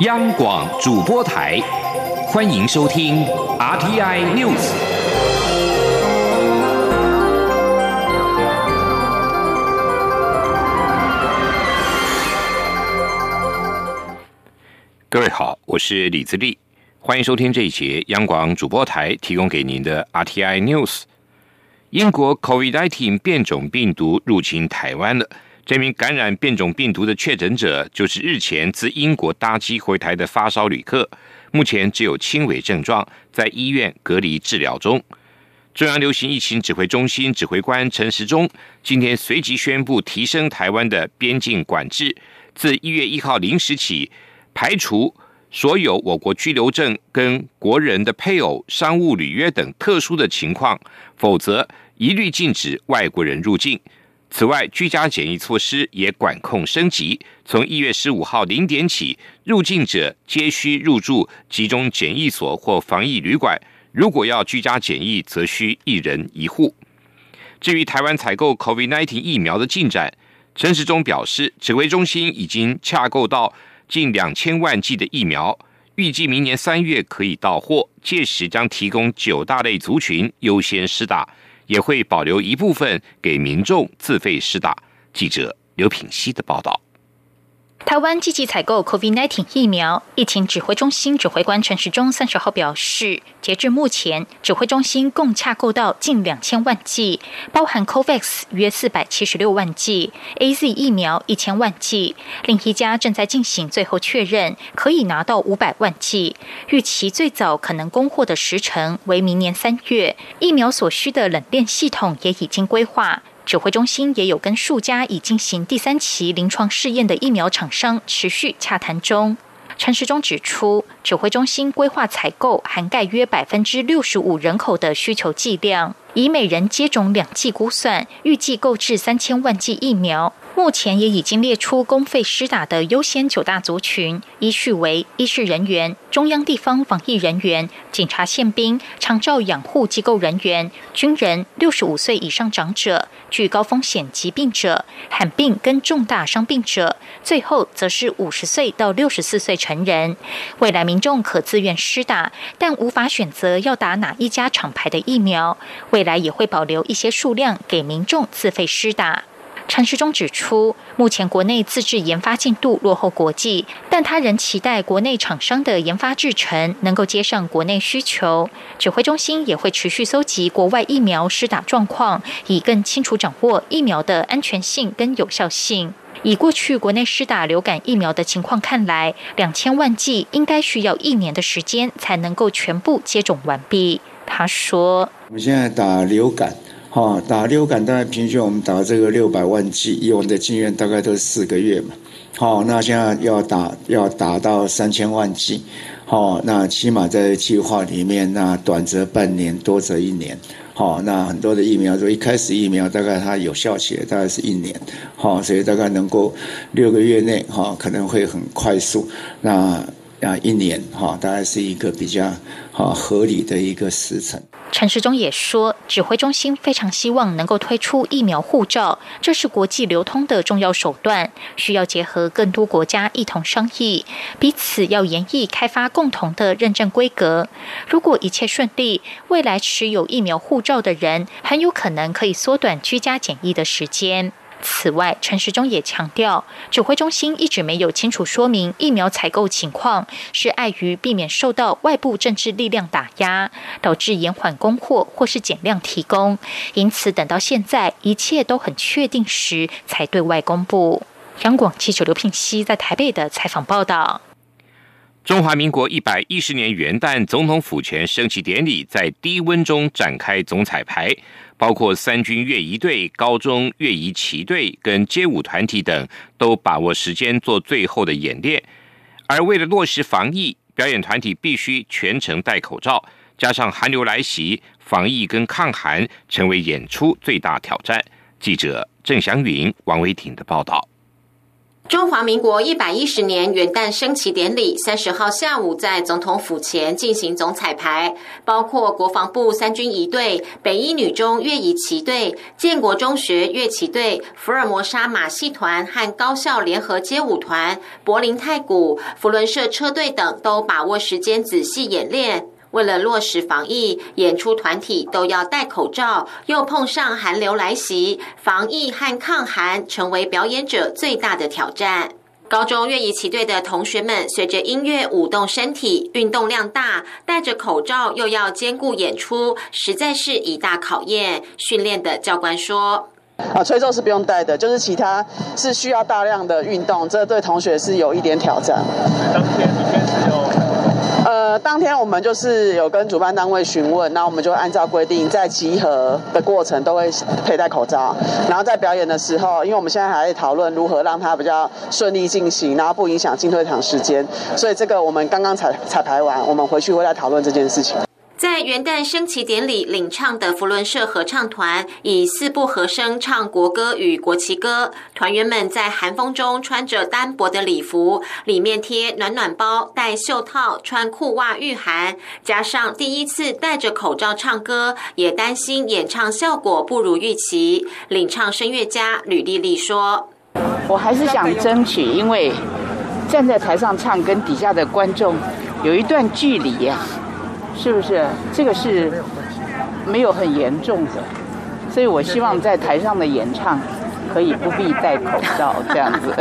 央广主播台，欢迎收听 RTI News。各位好，我是李自立，欢迎收听这一节央广主播台提供给您的 RTI News。英国 COVID-19 变种病毒入侵台湾了。这名感染变种病毒的确诊者就是日前自英国搭机回台的发烧旅客，目前只有轻微症状，在医院隔离治疗中。中央流行疫情指挥中心指挥官陈时中今天随即宣布提升台湾的边境管制，自1月1号0时起，排除所有我国居留证跟国人的配偶、商务履约等特殊的情况，否则一律禁止外国人入境。此外，居家检疫措施也管控升级，从1月15号0点起，入境者皆需入住集中检疫所或防疫旅馆，如果要居家检疫，则需一人一户。至于台湾采购 COVID-19 疫苗的进展，陈时中表示，指挥中心已经洽购到近2000万剂的疫苗，预计明年3月可以到货，届时将提供9大类族群优先施打，也会保留一部分给民众自费施打。记者刘品希的报道。台湾积极采购 COVID-19 疫苗，疫情指挥中心指挥官陈时中30号表示，截至目前，指挥中心共洽购到近2000万剂，包含 COVAX 约476万剂， AZ 疫苗1000万剂，另一家正在进行最后确认，可以拿到500万剂，预期最早可能供货的时程为明年3月。疫苗所需的冷链系统也已经规划，指挥中心也有跟数家已进行第3期临床试验的疫苗厂商持续洽谈中。陈时中指出，指挥中心规划采购涵盖约 65% 人口的需求剂量，以每人接种2剂估算，预计购置3000万剂疫苗。目前也已经列出公费施打的优先9大族群，依序为医事人员、中央地方防疫人员、警察宪兵、长照养护机构人员、军人、65岁以上长者、具高风险疾病者、罕病跟重大伤病者，最后则是50岁到64岁成人。未来民众可自愿施打，但无法选择要打哪一家厂牌的疫苗，未来也会保留一些数量给民众自费施打。陈时中指出，目前国内自制研发进度落后国际，但他仍期待国内厂商的研发制程能够接上国内需求。指挥中心也会持续搜集国外疫苗施打状况，以更清楚掌握疫苗的安全性跟有效性。以过去国内施打流感疫苗的情况看来，2000万剂应该需要1年的时间才能够全部接种完毕。他说，我们现在打流感，打流感大概平均我们打这个600万剂，以我们的经验大概都是4个月嘛。那现在要打到3000万剂，那起码在计划里面，那短则半年，多则1年。那很多的疫苗，说一开始疫苗大概它有效期大概是1年，所以大概能够6个月内，可能会很快速。那1年，大概是一个比较合理的一个时程。陈时中也说，指挥中心非常希望能够推出疫苗护照，这是国际流通的重要手段，需要结合更多国家一同商议，彼此要研议开发共同的认证规格。如果一切顺利，未来持有疫苗护照的人很有可能可以缩短居家检疫的时间。此外，陈时中也强调，指挥中心一直没有清楚说明疫苗采购情况，是碍于避免受到外部政治力量打压，导致延缓供货或是减量提供，因此等到现在一切都很确定时才对外公布。央广记者刘聘熙在台北的采访报道。中华民国110年元旦总统府前升旗典礼在低温中展开总彩排，包括三军乐仪队、高中乐仪旗队跟街舞团体等，都把握时间做最后的演练。而为了落实防疫，表演团体必须全程戴口罩，加上寒流来袭，防疫跟抗寒成为演出最大挑战。记者郑祥云、王维婷的报道。中华民国110年元旦升旗典礼30号下午在总统府前进行总彩排，包括国防部三军仪队、北一女中乐仪旗队、建国中学乐旗队、福尔摩沙马戏团和高校联合街舞团、柏林太鼓、福伦社车队等都把握时间仔细演练。为了落实防疫，演出团体都要戴口罩，又碰上寒流来袭，防疫和抗寒成为表演者最大的挑战。高中乐仪旗队的同学们随着音乐舞动身体，运动量大，戴着口罩又要兼顾演出，实在是一大考验。训练的教官说吹奏是不用戴的，就是其他是需要大量的运动，这对同学是有一点挑战。当天我们就是有跟主办单位询问，那我们就按照规定，在集合的过程都会佩戴口罩，然后在表演的时候，因为我们现在还在讨论如何让它比较顺利进行，然后不影响进退场时间，所以这个我们刚刚彩排完，我们回去会来讨论这件事情。在元旦升旗典礼领唱的福伦社合唱团以4部和声唱国歌与国旗歌，团员们在寒风中穿着单薄的礼服，里面贴暖暖包，戴袖套，穿裤袜御寒，加上第一次戴着口罩唱歌，也担心演唱效果不如预期。领唱声乐家吕丽丽说：“我还是想争取，因为站在台上唱跟底下的观众有一段距离呀。”是不是这个是没有很严重的，所以我希望在台上的演唱可以不必戴口罩这样子。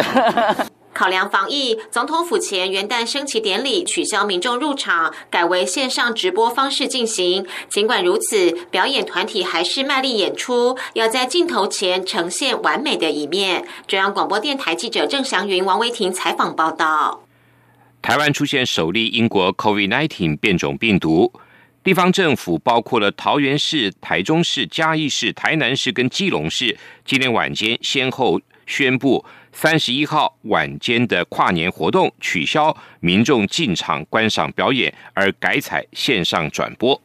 考量防疫，总统府前元旦升旗典礼取消民众入场，改为线上直播方式进行。尽管如此，表演团体还是卖力演出，要在镜头前呈现完美的一面。中央广播电台记者郑祥云、王威婷采访报道。台湾出现首例英国 COVID-19 变种病毒，地方政府包括了桃园市、台中市、嘉义市、台南市跟基隆市，今天晚间先后宣布31号晚间的跨年活动取消，民众进场观赏表演，而改采线上转播。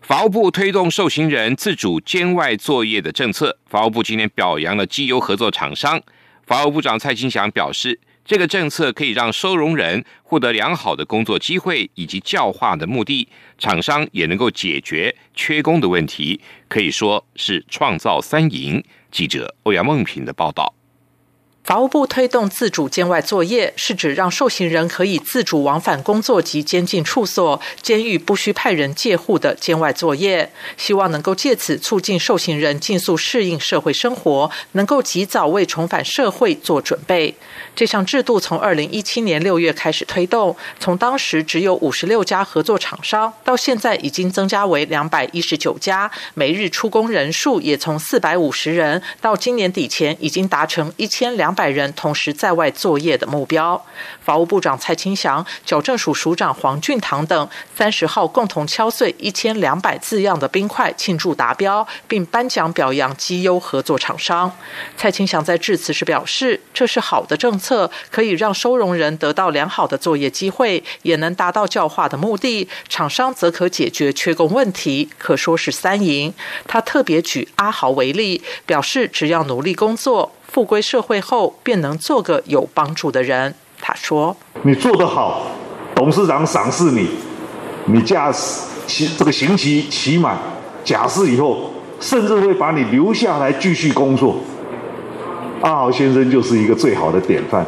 法务部推动受刑人自主监外作业的政策，法务部今天表扬了绩优合作厂商。法务部长蔡清祥表示，这个政策可以让收容人获得良好的工作机会以及教化的目的，厂商也能够解决缺工的问题，可以说是创造三赢。记者欧阳梦平的报道。法务部推动自主监外作业，是指让受刑人可以自主往返工作及监禁处所、监狱不需派人戒护的监外作业，希望能够借此促进受刑人尽速适应社会生活，能够及早为重返社会做准备。这项制度从2017年6月开始推动，从当时只有56家合作厂商，到现在已经增加为219家，每日出工人数也从450人到今年底前已经达成1200人同时在外作业的目标。法务部长蔡清祥、矫正署署长黄俊堂等30号共同敲碎1200字样的冰块庆祝达标，并颁奖表扬绩优合作厂商。蔡清祥在致辞时表示，这是好的政策，可以让收容人得到良好的作业机会，也能达到教化的目的，厂商则可解决缺工问题，可说是三赢。他特别举阿豪为例，表示只要努力工作，复归社会后便能做个有帮助的人。他说，你做得好，董事长赏识你，你假这个刑期期满假释以后，甚至会把你留下来继续工作。阿豪先生就是一个最好的典范，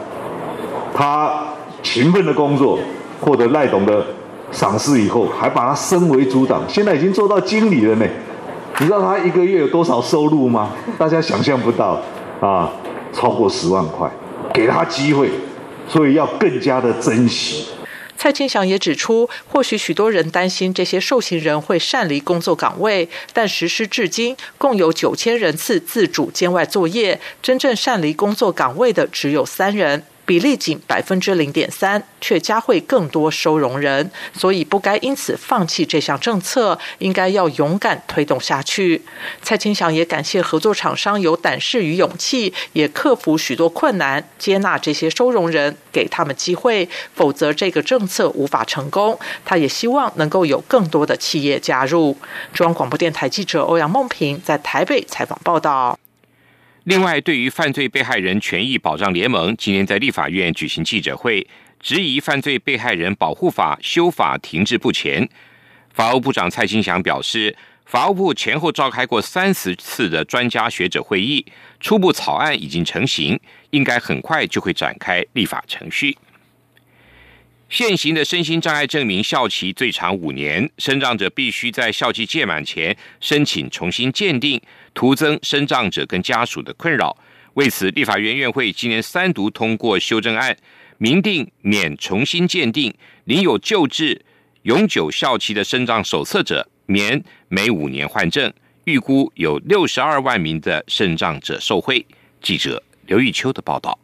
他勤奋的工作，获得赖董的赏识以后，还把他升为组长，现在已经做到经理了呢。你知道他一个月有多少收入吗？大家想象不到啊，超过10万块，给他机会，所以要更加的珍惜。蔡清祥也指出，或许许多人担心这些受刑人会擅离工作岗位，但实施至今，共有9000人次自主监外作业，真正擅离工作岗位的只有3人。比例仅0.3%，却加惠更多收容人，所以不该因此放弃这项政策，应该要勇敢推动下去。蔡清祥也感谢合作厂商有胆识与勇气，也克服许多困难，接纳这些收容人，给他们机会，否则这个政策无法成功。他也希望能够有更多的企业加入。中央广播电台记者欧阳梦平在台北采访报道。另外，对于犯罪被害人权益保障联盟今天在立法院举行记者会，质疑犯罪被害人保护法修法停滞不前。法务部长蔡清祥表示，法务部前后召开过30次的专家学者会议，初步草案已经成型，应该很快就会展开立法程序。现行的身心障碍证明效期最长5年，身障者必须在效期届满前申请重新鉴定，徒增身障者跟家属的困扰。为此，立法院院会今年3读通过修正案，明定免重新鉴定领有旧制永久效期的身障手册者，免每5年换证。预估有62万名的身障者受惠。记者刘玉秋的报道。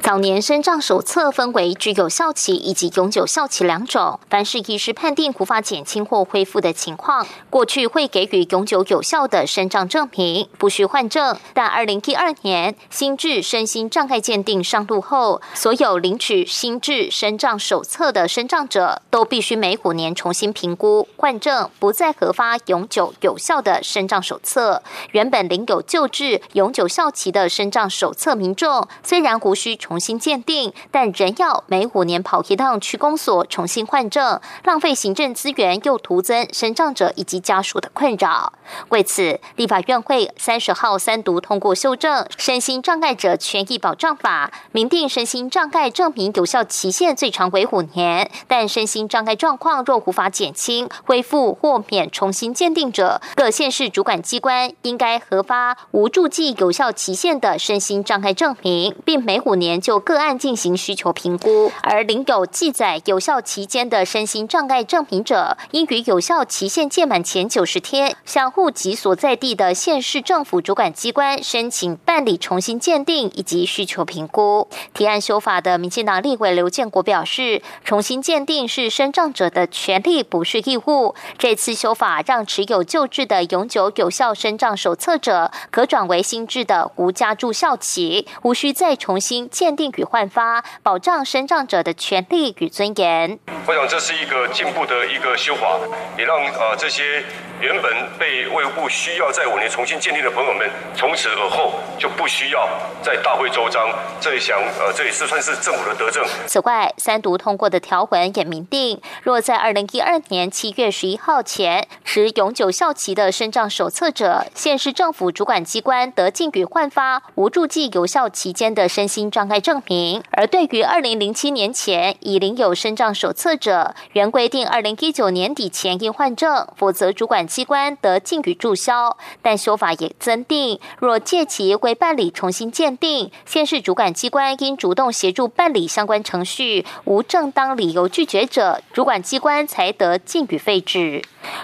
早年身障手册分为具有效期以及永久效期2种，凡是医师判定无法减轻或恢复的情况，过去会给予永久有效的身障证明，不需换证。但2012年新制身心障碍鉴定上路后，所有领取新制身障手册的身障者都必须每5年重新评估换证，不再核发永久有效的身障手册。原本领有旧制永久效期的身障手册民众，虽然无需重新鉴定，但仍要每5年跑一趟区公所重新换证，浪费行政资源，又徒增身障者以及家属的困扰。为此，立法院会30号3读通过修正《身心障碍者权益保障法》，明定身心障碍证明有效期限最长为5年，但身心障碍状况若无法减轻、恢复或免重新鉴定者，各县市主管机关应该核发无注记有效期限的身心障碍证明，并每5年就个案进行需求评估。而领有记载有效期间的身心障碍证明者，应于有效期限届满前90天，向户籍所在地的县市政府主管机关申请办理重新鉴定以及需求评估。提案修法的民进党立委刘建国表示，重新鉴定是身障者的权利，不是义务。这次修法让持有旧制的永久有效身障手册者，可转为新制的无加注效期，无需再重新鉴定与换发，保障身障者的权利与尊严。我想这是一个进步的一个修法，也让这些原本被卫福部需要在5年重新鉴定的朋友们，从此而后就不需要在大费周章。这也是算是政府的德政。此外，3读通过的条文也明定，若在2012年7月11号前持永久效期的身障手册者，县市政府主管机关得禁予换发无注记有效期间的身心障碍证明。而对于2007年前已领有身障手册者，原规定2019年底前应换证，否则主管机关得禁予注销。但修法也增订，若借其未办理重新鉴定，县市主管机关应主动协助办理相关程序，无正当理由拒绝者，主管机关才得禁予废止。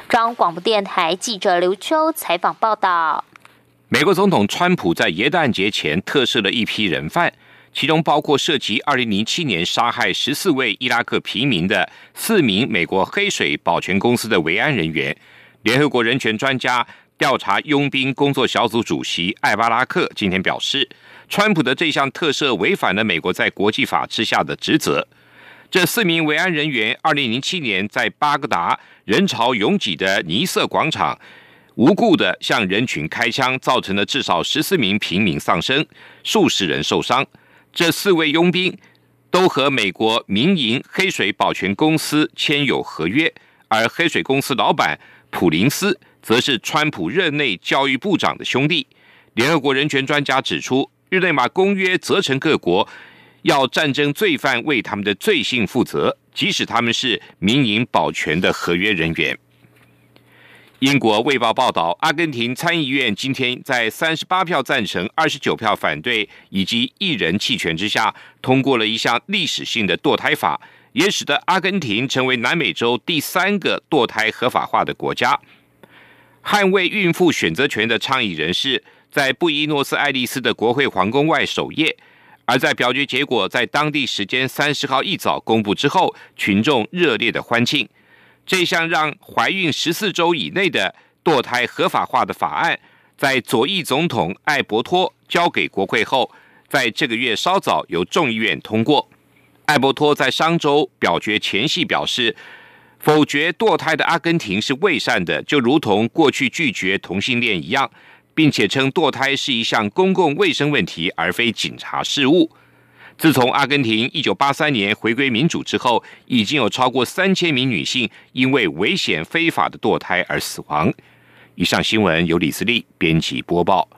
中央广播电台记者刘秋采访报道。美国总统川普在耶诞节前特赦了一批人犯，其中包括涉及2007年杀害14位伊拉克平民的4名美国黑水保全公司的维安人员。联合国人权专家调查佣兵工作小组主席艾巴拉克今天表示，川普的这项特赦违反了美国在国际法之下的职责。这4名维安人员2007年在巴格达人潮拥挤的尼瑟广场无故地向人群开枪，造成了至少14名平民丧生，数十人受伤。这4位佣兵都和美国民营黑水保全公司签有合约，而黑水公司老板普林斯则是川普任内教育部长的兄弟。联合国人权专家指出，日内瓦公约责成各国要战争罪犯为他们的罪行负责，即使他们是民营保全的合约人员。英国卫报报道，阿根廷参议院今天在38票赞成、29票反对以及1人弃权之下，通过了一项历史性的堕胎法，也使得阿根廷成为南美洲第3个堕胎合法化的国家。捍卫孕妇选择权的倡议人士在布宜诺斯艾利斯的国会皇宫外守夜，而在表决结果在当地时间30号一早公布之后，群众热烈的欢庆。这项让怀孕14周以内的堕胎合法化的法案，在左翼总统艾伯托交给国会后，在这个月稍早由众议院通过。艾伯托在上周表决前夕表示，否决堕胎的阿根廷是伪善的，就如同过去拒绝同性恋一样，并且称堕胎是一项公共卫生问题，而非警察事务。自从阿根廷1983年回归民主之后，已经有超过3000名女性因为危险非法的堕胎而死亡。以上新闻由李思立编辑播报。